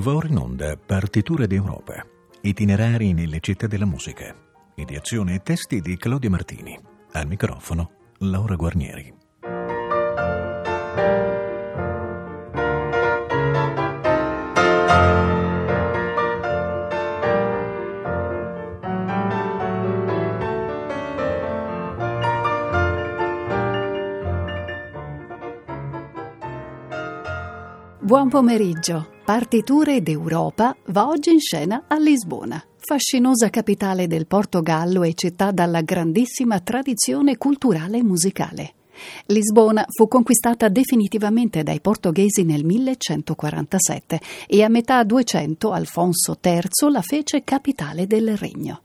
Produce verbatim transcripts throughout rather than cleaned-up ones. Va in onda Partiture d'Europa, itinerari nelle città della musica, ideazione e testi di Claudio Martini. Al microfono Laura Guarnieri. Buon pomeriggio. Partiture d'Europa va oggi in scena a Lisbona, fascinosa capitale del Portogallo e città dalla grandissima tradizione culturale e musicale. Lisbona fu conquistata definitivamente dai portoghesi nel millecentoquarantasette e a metà duecento Alfonso terzo la fece capitale del regno.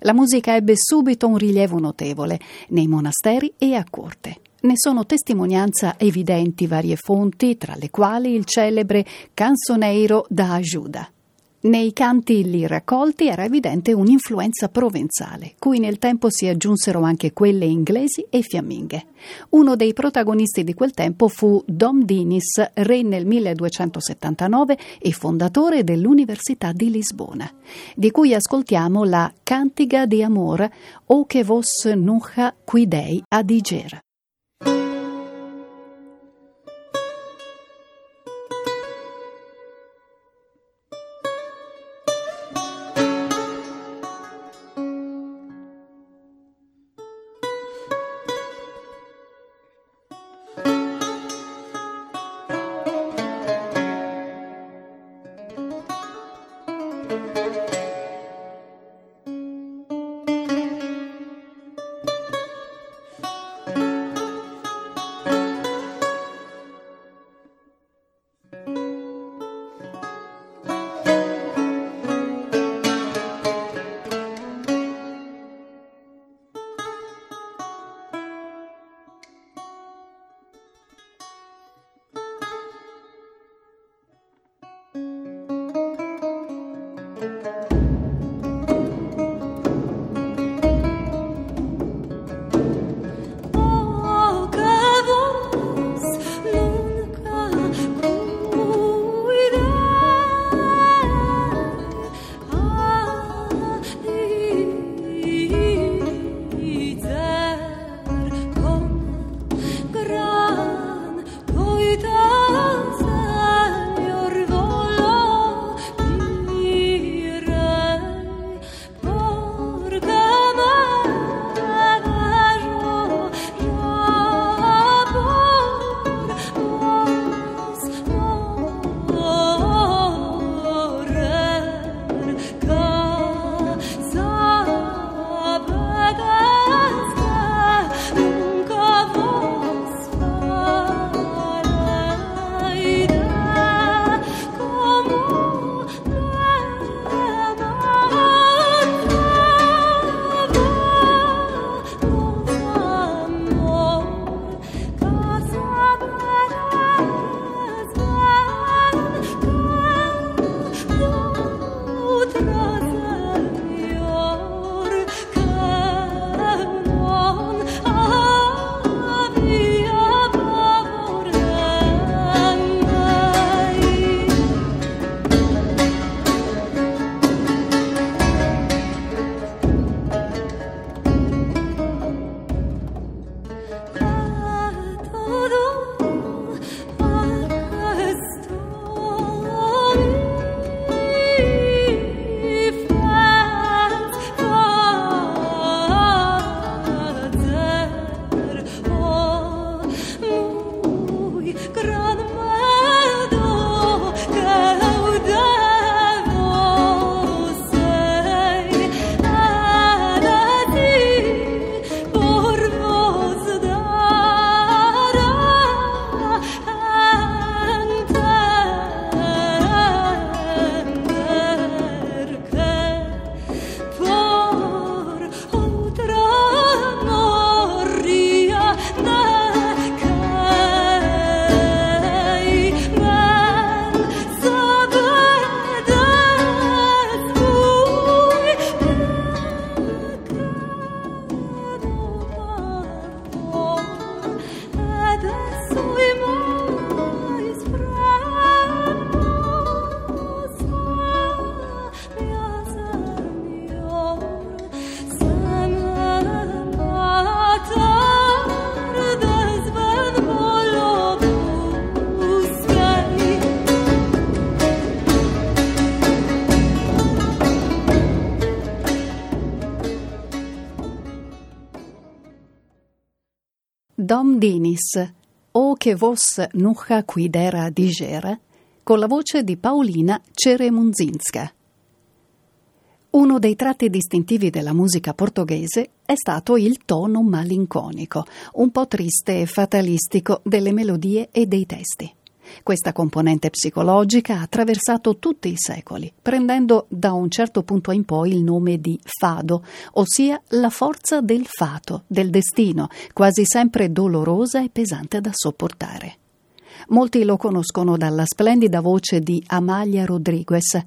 La musica ebbe subito un rilievo notevole nei monasteri e a corte. Ne sono testimonianza evidenti varie fonti, tra le quali il celebre Canzoneiro da Ajuda. Nei canti lì raccolti era evidente un'influenza provenzale, cui nel tempo si aggiunsero anche quelle inglesi e fiamminghe. Uno dei protagonisti di quel tempo fu Dom Dinis, re nel milleduecentosettantanove e fondatore dell'Università di Lisbona, di cui ascoltiamo la Cantiga de Amor, O que vos nunca quidei a diger. Dom Dinis, O che vos nucha quidera digere, con la voce di Paulina Ceremonzinska. Uno dei tratti distintivi della musica portoghese è stato il tono malinconico, un po' triste e fatalistico delle melodie e dei testi. Questa componente psicologica ha attraversato tutti i secoli, prendendo da un certo punto in poi il nome di fado, ossia la forza del fato, del destino, quasi sempre dolorosa e pesante da sopportare. Molti lo conoscono dalla splendida voce di Amália Rodrigues,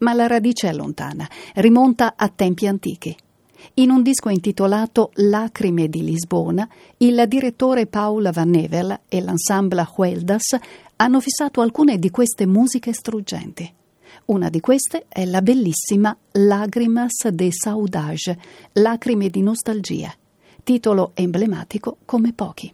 ma la radice è lontana, rimonta a tempi antichi. In un disco intitolato Lacrime di Lisbona, il direttore Paul Van Nevel e l'ensemble Huelgas hanno fissato alcune di queste musiche struggenti. Una di queste è la bellissima Lágrimas de Saudade, Lacrime di Nostalgia, titolo emblematico come pochi.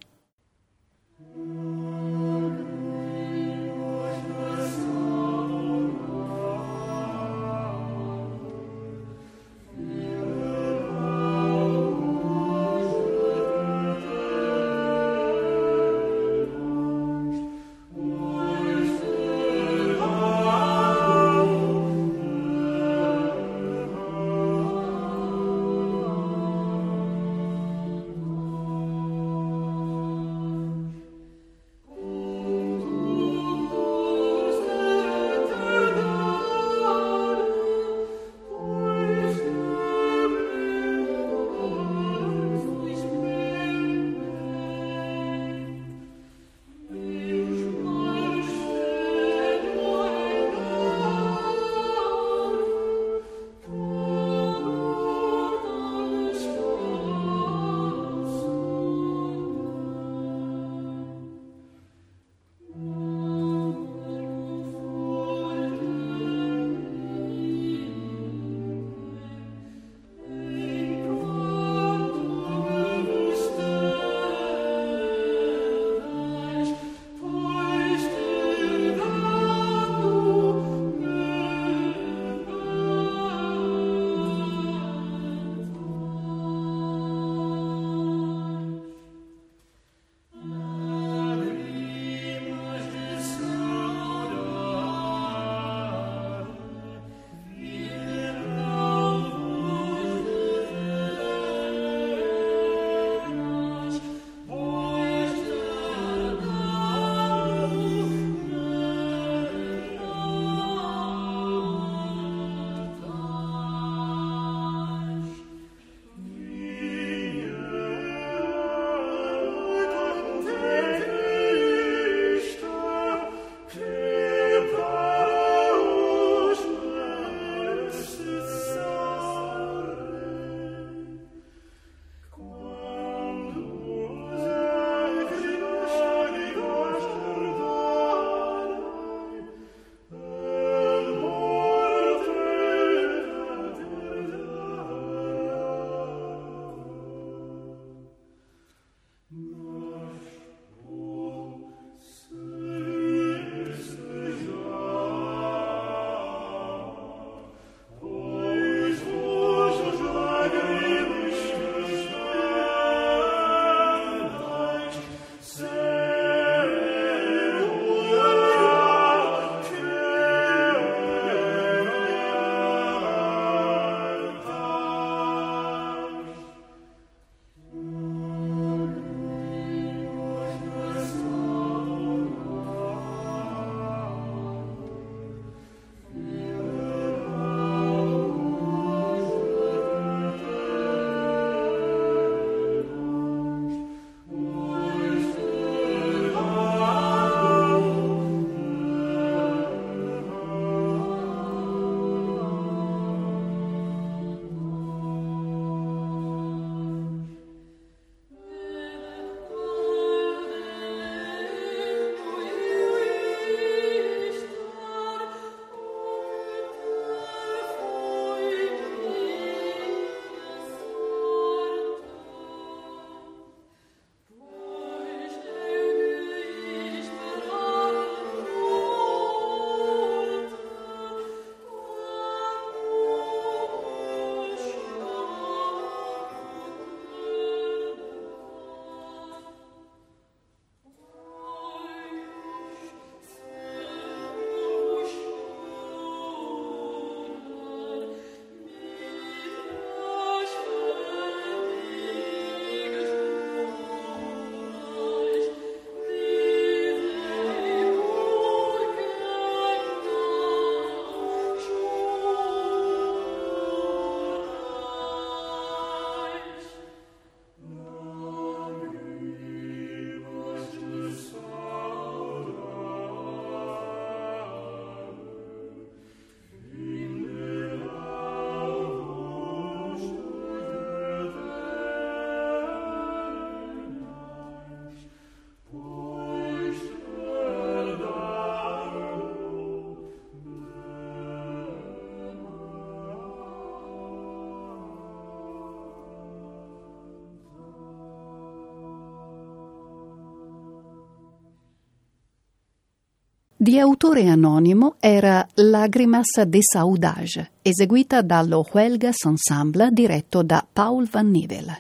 di autore anonimo era Lágrimas de Saudade, eseguita dallo Huelgas Ensemble diretto da Paul Van Nevel.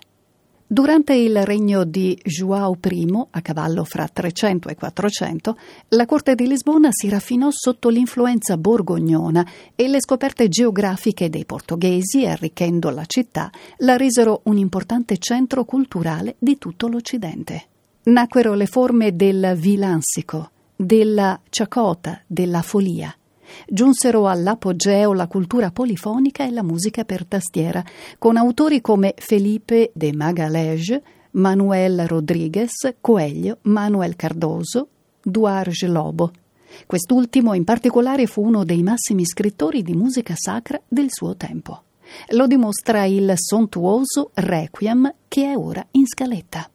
Durante il regno di João I, a cavallo fra trecento e quattrocento, la corte di Lisbona si raffinò sotto l'influenza borgognona e le scoperte geografiche dei portoghesi, arricchendo la città, la resero un importante centro culturale di tutto l'Occidente. Nacquero le forme del vilansico, della ciacota, della folia. Giunsero all'apogeo la cultura polifonica e la musica per tastiera, con autori come Felipe de Magalhães, Manuel Rodrigues Coelho, Manuel Cardoso, Duarte Lobo. Quest'ultimo in particolare fu uno dei massimi scrittori di musica sacra del suo tempo. Lo dimostra il sontuoso Requiem che è ora in scaletta.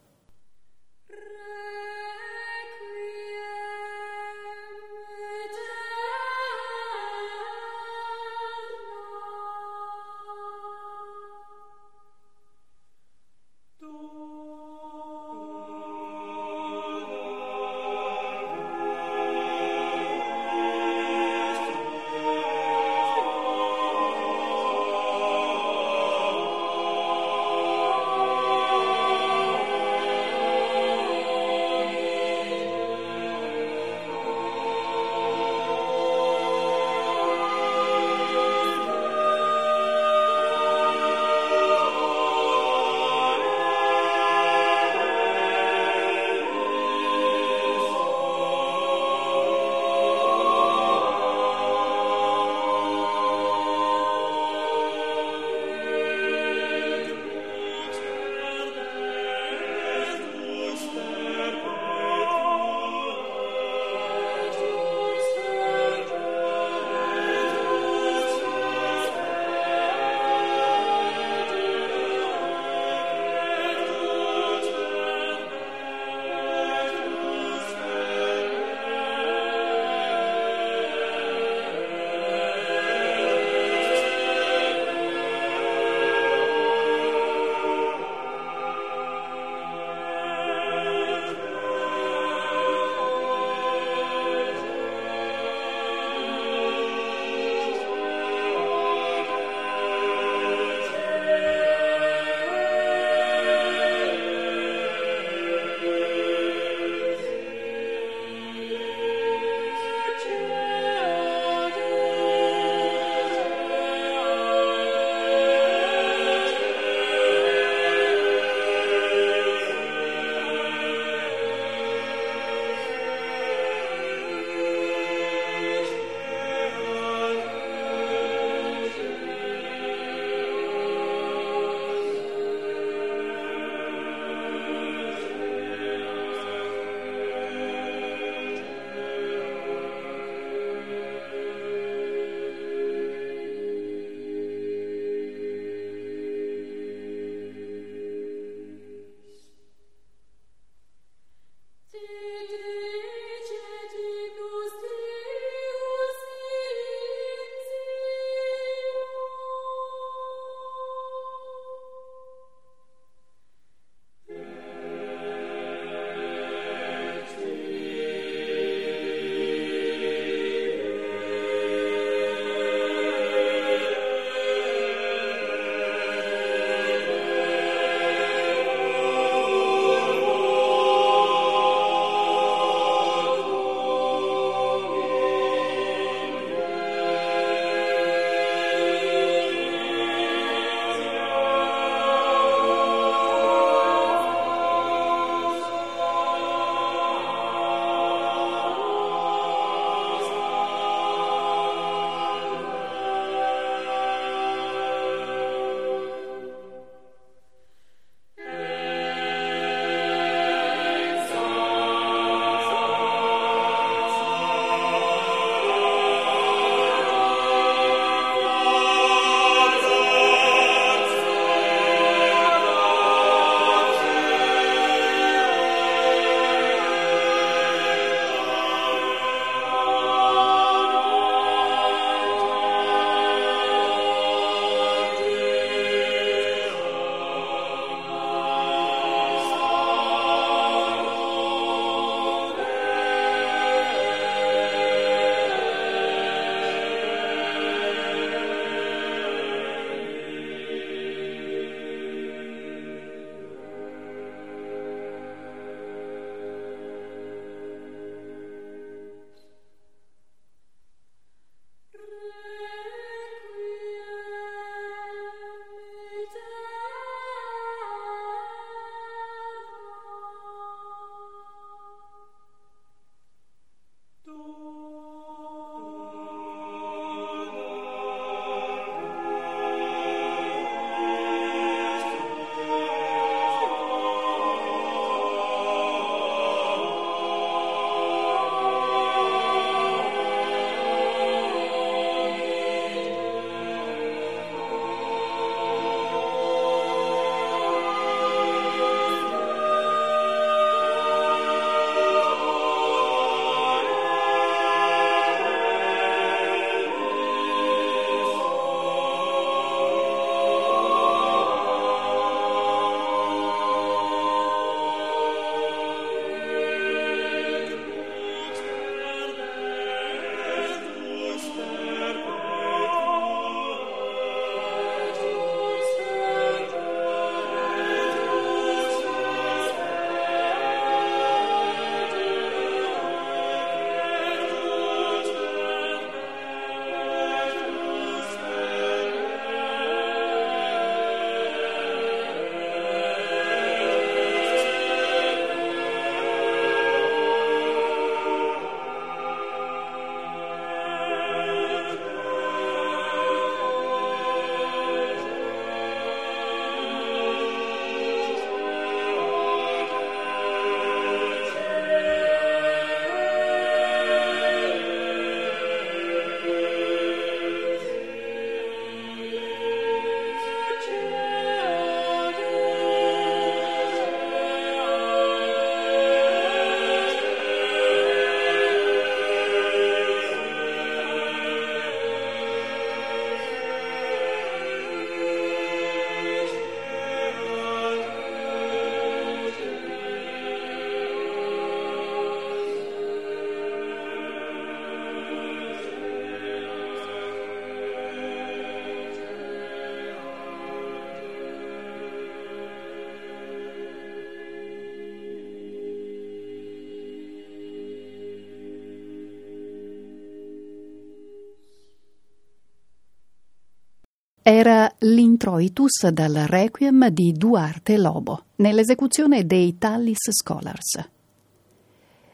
era l'introitus dal Requiem di Duarte Lobo, nell'esecuzione dei Tallis Scholars.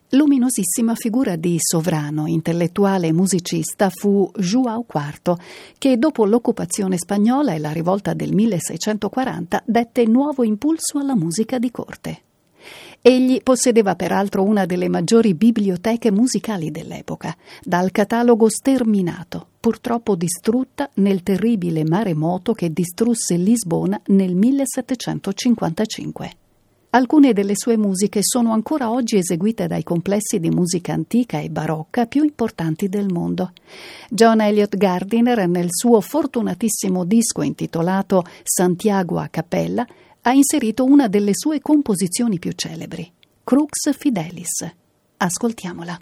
Luminosissima figura di sovrano, intellettuale e musicista fu João quarto, che dopo l'occupazione spagnola e la rivolta del milleseicentoquaranta dette nuovo impulso alla musica di corte. Egli possedeva peraltro una delle maggiori biblioteche musicali dell'epoca, dal catalogo sterminato, purtroppo distrutta nel terribile maremoto che distrusse Lisbona nel millesettecentocinquantacinque. Alcune delle sue musiche sono ancora oggi eseguite dai complessi di musica antica e barocca più importanti del mondo. John Eliot Gardiner, nel suo fortunatissimo disco intitolato Santiago a Cappella, ha inserito una delle sue composizioni più celebri, Crux Fidelis. Ascoltiamola.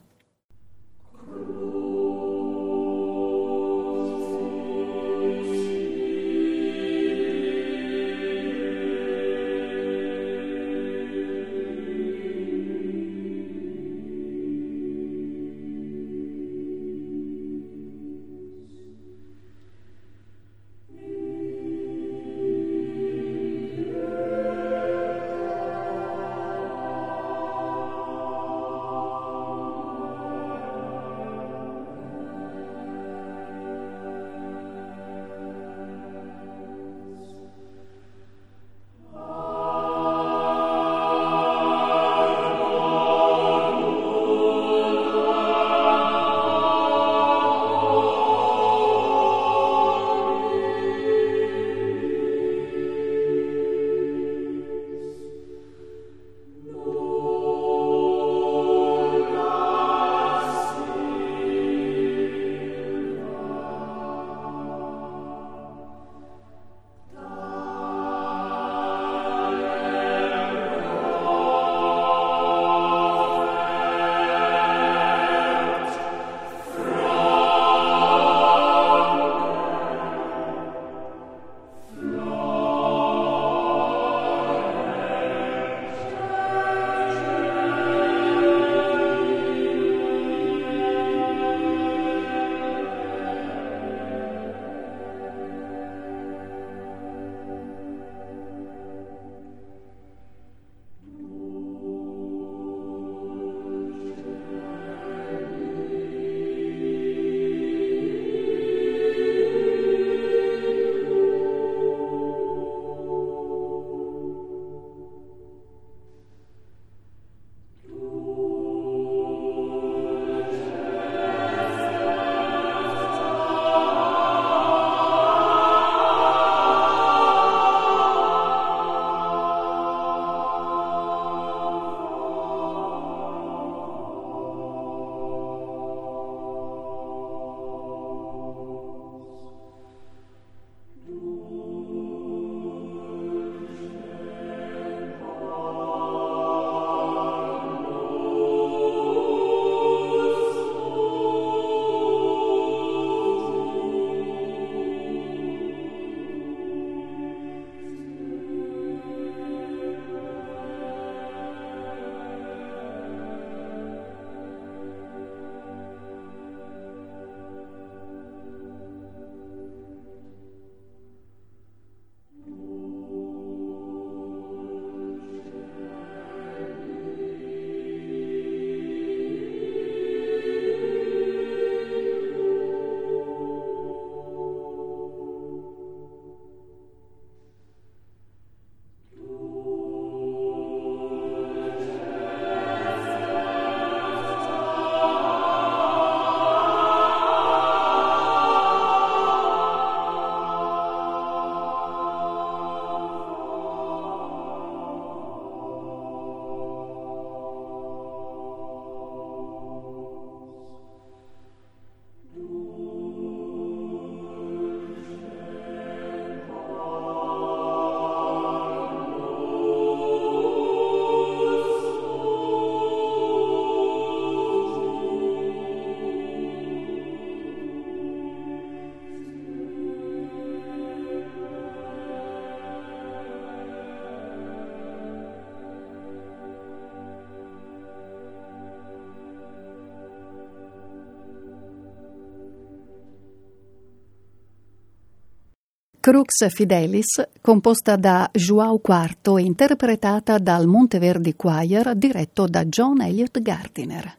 Crux Fidelis, composta da João quarto e interpretata dal Monteverdi Choir diretto da John Eliot Gardiner.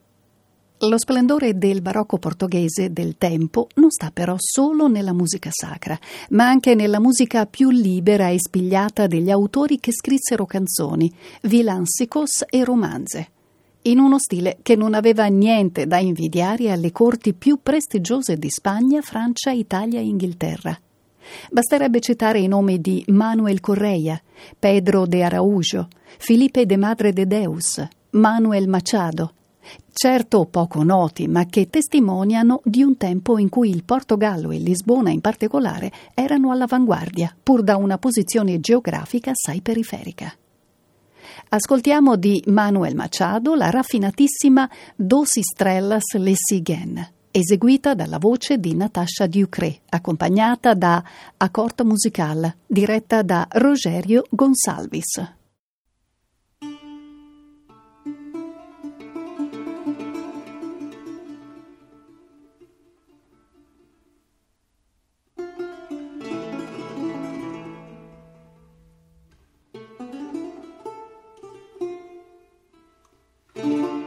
Lo splendore del barocco portoghese del tempo non sta però solo nella musica sacra, ma anche nella musica più libera e spigliata degli autori che scrissero canzoni, villancicos e romanze, in uno stile che non aveva niente da invidiare alle corti più prestigiose di Spagna, Francia, Italia e Inghilterra. Basterebbe citare i nomi di Manuel Correia, Pedro de Araujo, Filipe de Madre de Deus, Manuel Machado, certo poco noti ma che testimoniano di un tempo in cui il Portogallo e Lisbona in particolare erano all'avanguardia, pur da una posizione geografica assai periferica. Ascoltiamo di Manuel Machado la raffinatissima Dos Estrelas le Siguen, eseguita dalla voce di Natasha Ducré, accompagnata da Accorta Musical, diretta da Rogério Gonçalves. Thank you.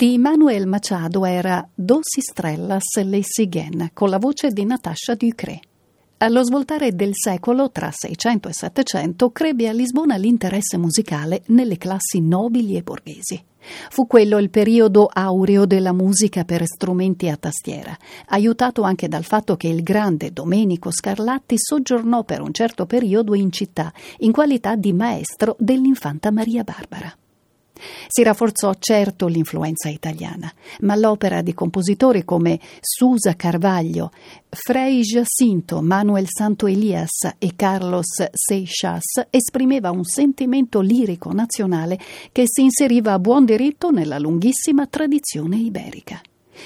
di Manuel Machado era Dos Estrellas le Siguen, con la voce di Natasha Ducré. Allo svoltare del secolo, tra Seicento e Settecento, crebbe a Lisbona l'interesse musicale nelle classi nobili e borghesi. Fu quello il periodo aureo della musica per strumenti a tastiera, aiutato anche dal fatto che il grande Domenico Scarlatti soggiornò per un certo periodo in città in qualità di maestro dell'infanta Maria Barbara. Si rafforzò certo l'influenza italiana, ma l'opera di compositori come Susa Carvaglio, Frei Jacinto, Manuel Santo Elias e Carlos Seixas esprimeva un sentimento lirico nazionale che si inseriva a buon diritto nella lunghissima tradizione iberica.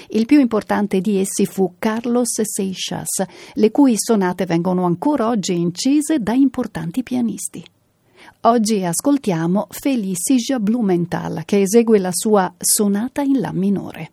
Il più importante di essi fu Carlos Seixas, le cui sonate vengono ancora oggi incise da importanti pianisti. Oggi ascoltiamo Felicia Blumenthal, che esegue la sua sonata in La minore.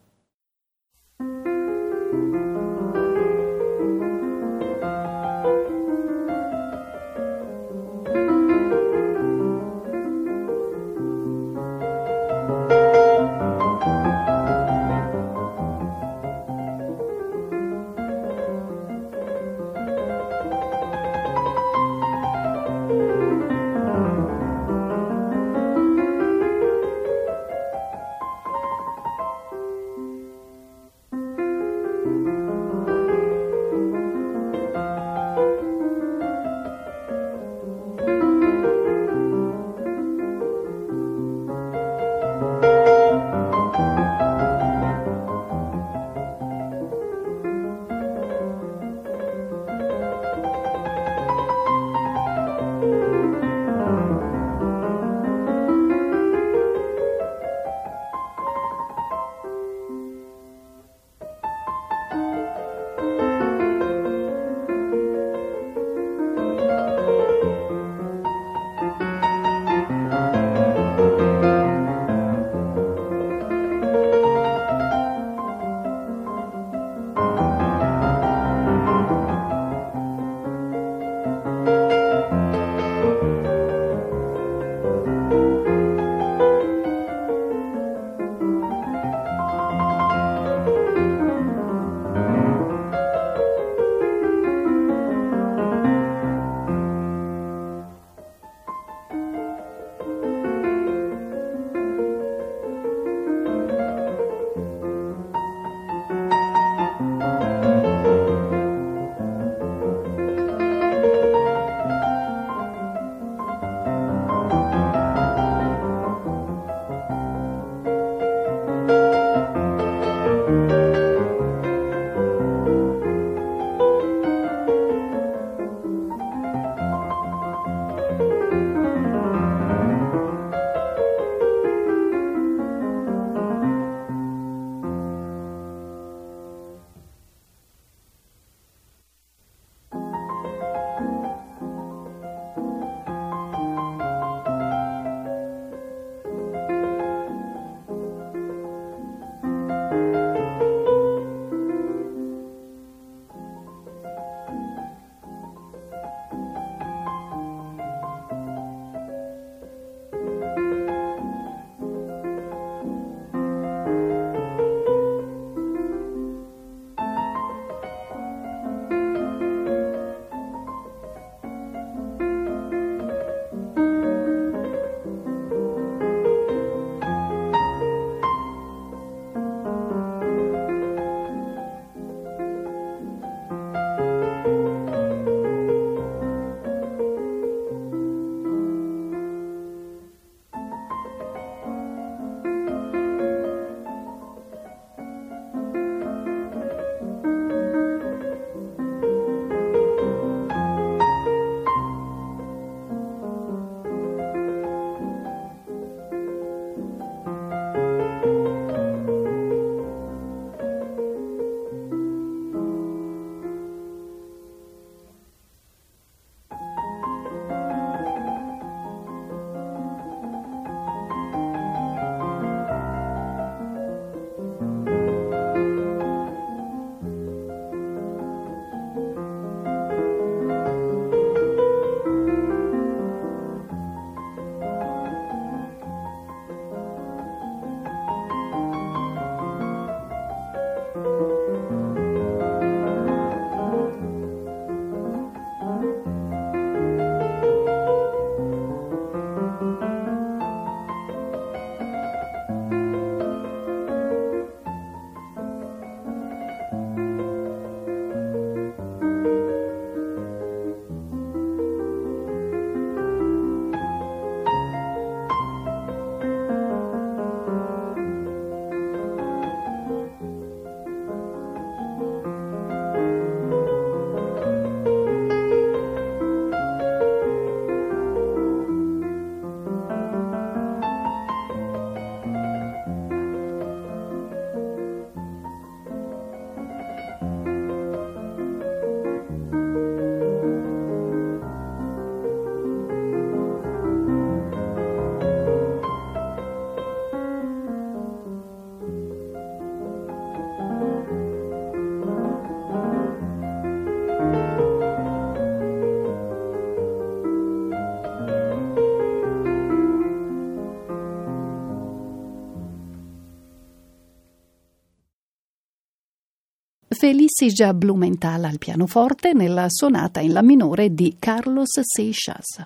Felicija Blumenthal al pianoforte nella sonata in la minore di Carlos Seixas.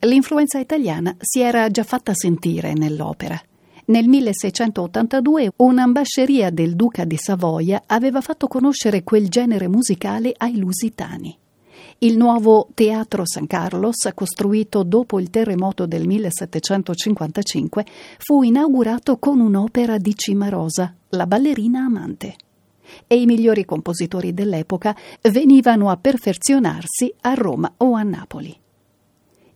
L'influenza italiana si era già fatta sentire nell'opera. Nel milleseicentottantadue un'ambasceria del Duca di Savoia aveva fatto conoscere quel genere musicale ai lusitani. Il nuovo Teatro San Carlos, costruito dopo il terremoto del millesettecentocinquantacinque, fu inaugurato con un'opera di Cimarosa, La ballerina amante. E i migliori compositori dell'epoca venivano a perfezionarsi a Roma o a Napoli.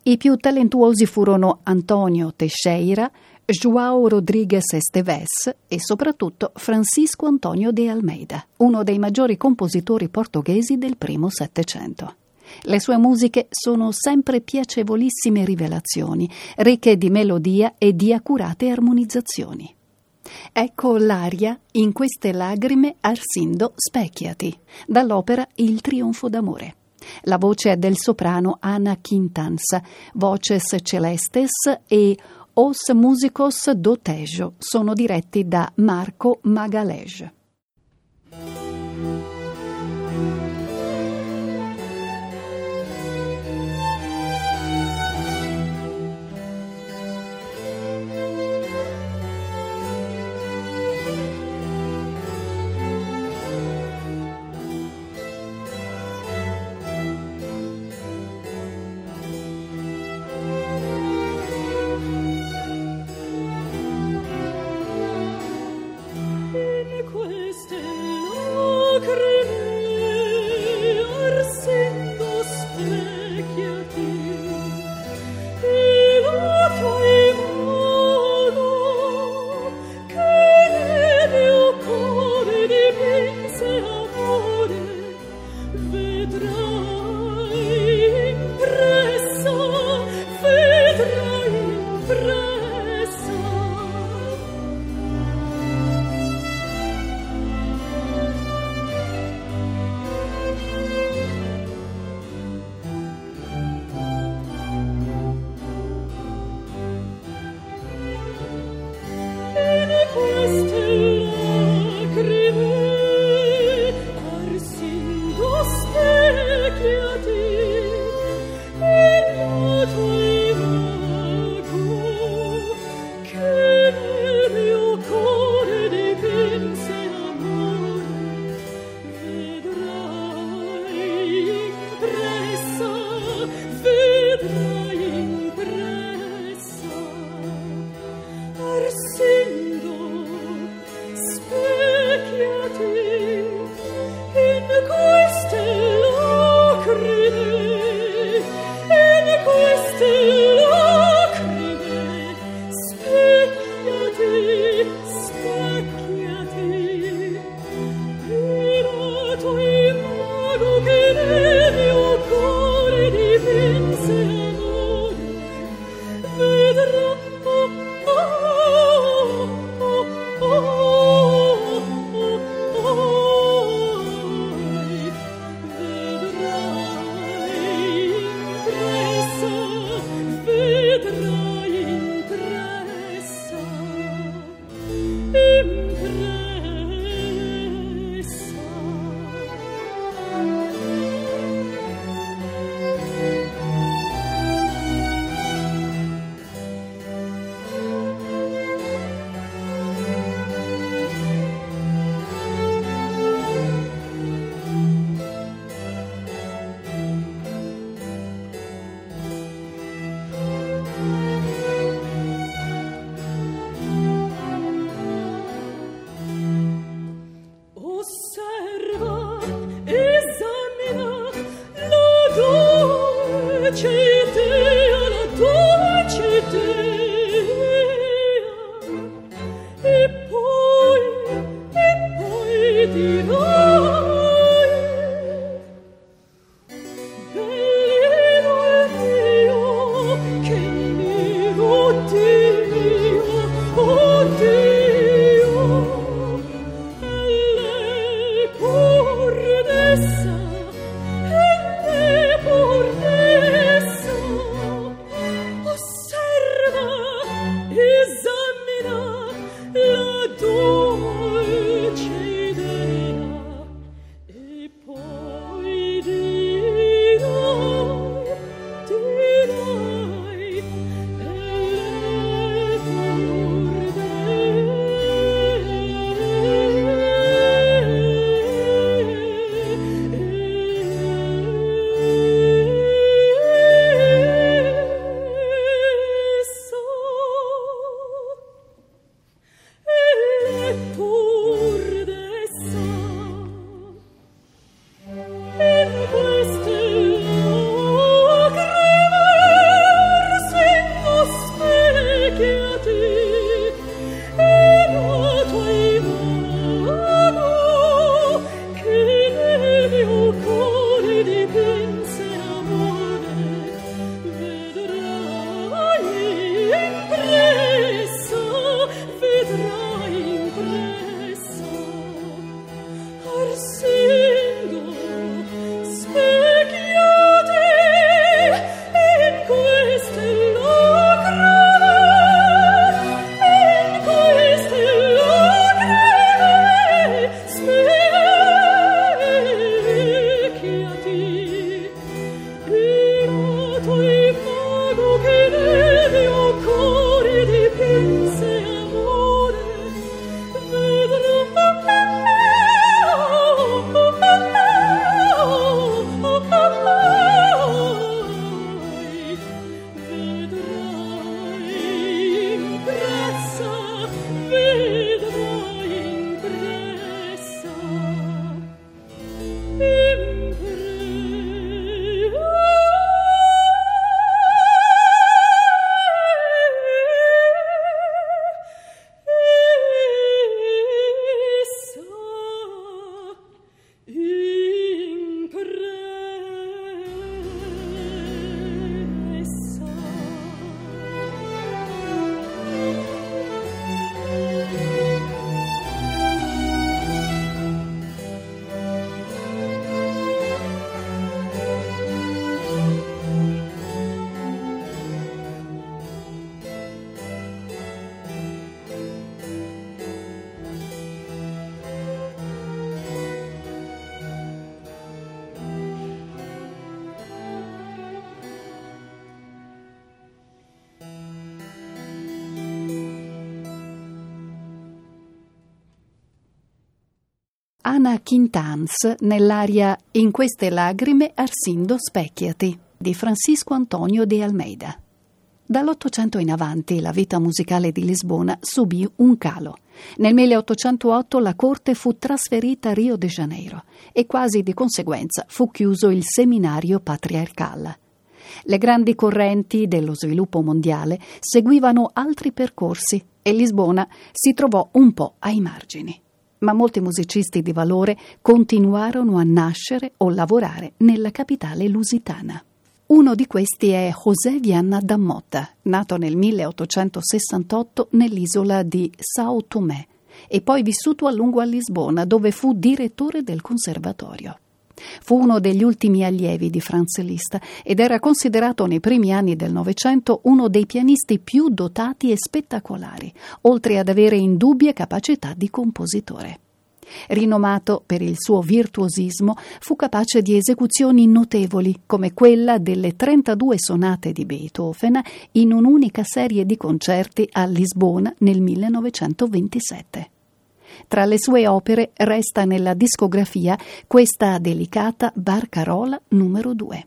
I più talentuosi furono Antonio Teixeira, João Rodrigues Esteves e soprattutto Francisco Antonio de Almeida, uno dei maggiori compositori portoghesi del primo Settecento. Le sue musiche sono sempre piacevolissime rivelazioni, ricche di melodia e di accurate armonizzazioni. Ecco l'aria In queste lagrime Arsindo specchiati, dall'opera Il trionfo d'amore. La voce del soprano Ana Quintanza, Voces Celestes e Os Músicos do Tejo sono diretti da Marco Magalhães. Examina la dolce idea. Ana Quintans nell'aria In queste lagrime Arsindo specchiati di Francisco Antonio de Almeida. Dall'Ottocento in avanti la vita musicale di Lisbona subì un calo. Nel milleottocentootto la corte fu trasferita a Rio de Janeiro e quasi di conseguenza fu chiuso il seminario patriarcale. Le grandi correnti dello sviluppo mondiale seguivano altri percorsi e Lisbona si trovò un po' ai margini. Ma molti musicisti di valore continuarono a nascere o lavorare nella capitale lusitana. Uno di questi è José Vianna da Motta, nato nel milleottocentosessantotto nell'isola di São Tomé e poi vissuto a lungo a Lisbona, dove fu direttore del conservatorio. Fu uno degli ultimi allievi di Franz Liszt ed era considerato nei primi anni del Novecento uno dei pianisti più dotati e spettacolari, oltre ad avere indubbie capacità di compositore. Rinomato per il suo virtuosismo, fu capace di esecuzioni notevoli, come quella delle trentadue sonate di Beethoven in un'unica serie di concerti a Lisbona nel millenovecentoventisette. Tra le sue opere resta nella discografia questa delicata Barcarola numero due.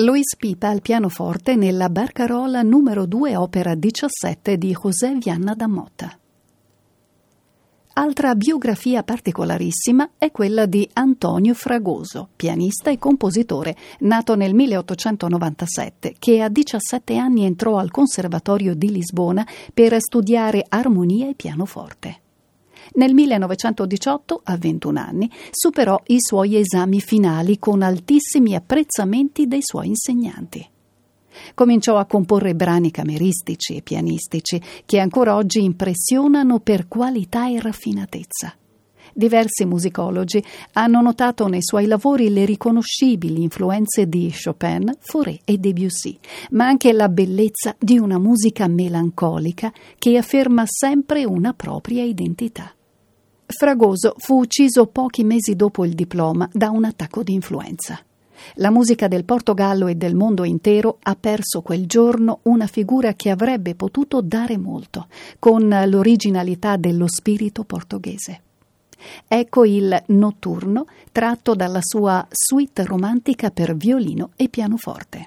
Luis Pipa al pianoforte nella Barcarola numero due opera diciassette di José Vianna da Motta. Altra biografia particolarissima è quella di Antonio Fragoso, pianista e compositore, nato nel milleottocentonovantasette, che a diciassette anni entrò al Conservatorio di Lisbona per studiare armonia e pianoforte. Nel millenovecentodiciotto, a ventuno anni, superò i suoi esami finali con altissimi apprezzamenti dei suoi insegnanti. Cominciò a comporre brani cameristici e pianistici che ancora oggi impressionano per qualità e raffinatezza. Diversi musicologi hanno notato nei suoi lavori le riconoscibili influenze di Chopin, Fauré e Debussy, ma anche la bellezza di una musica melancolica che afferma sempre una propria identità. Fragoso fu ucciso pochi mesi dopo il diploma da un attacco di influenza. La musica del Portogallo e del mondo intero ha perso quel giorno una figura che avrebbe potuto dare molto, con l'originalità dello spirito portoghese. Ecco il Notturno, tratto dalla sua suite romantica per violino e pianoforte.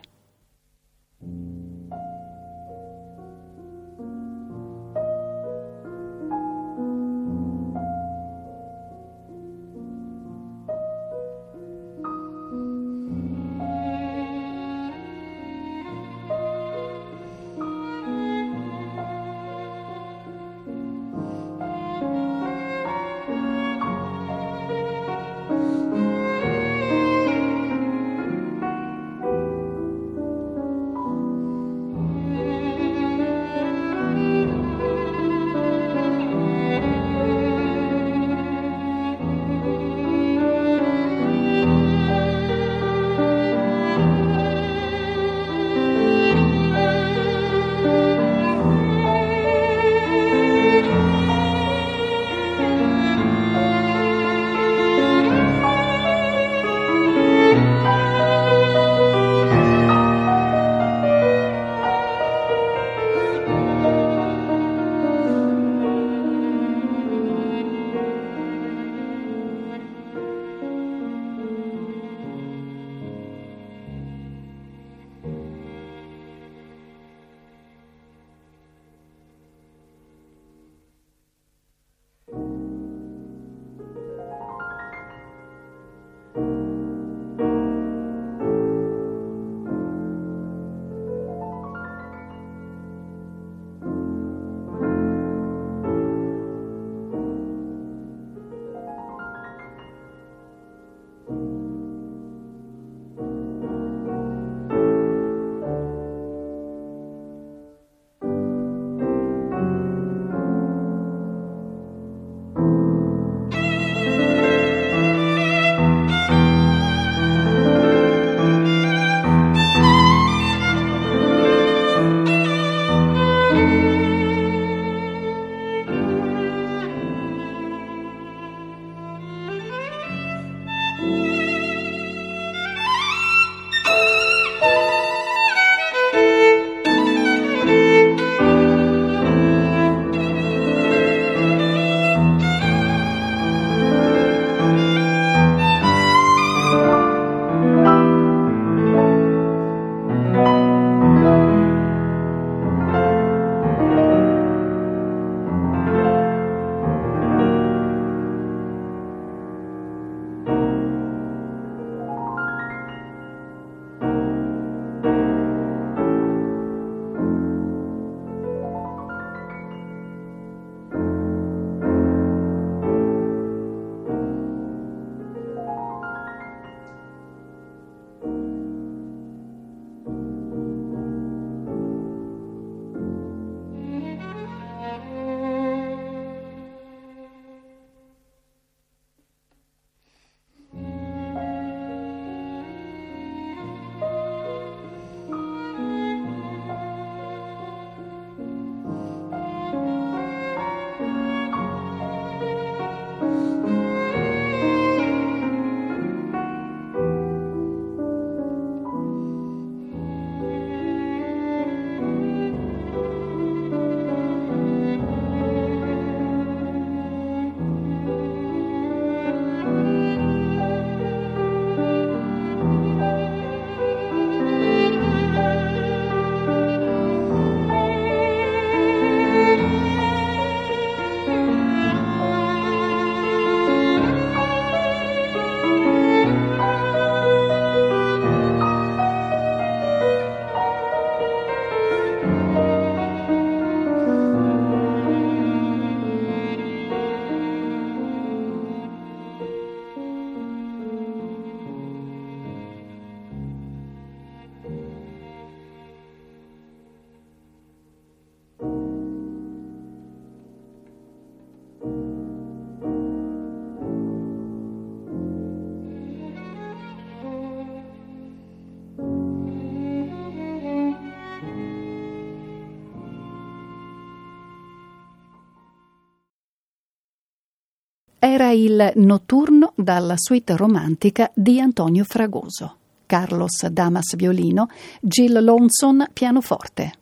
era il Notturno dalla suite romantica di Antonio Fragoso, Carlos Damas violino, Jill Lonson pianoforte.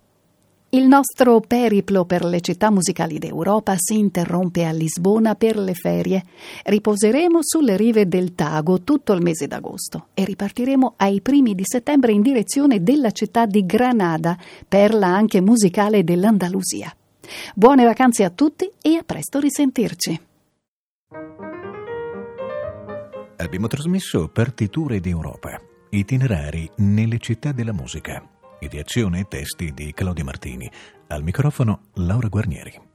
Il nostro periplo per le città musicali d'Europa si interrompe a Lisbona per le ferie. Riposeremo sulle rive del Tago tutto il mese d'agosto e ripartiremo ai primi di settembre in direzione della città di Granada, perla anche musicale dell'Andalusia. Buone vacanze a tutti e a presto risentirci. Abbiamo trasmesso Partiture d'Europa, itinerari nelle città della musica. Ideazione e testi di Claudio Martini. Al microfono Laura Guarnieri.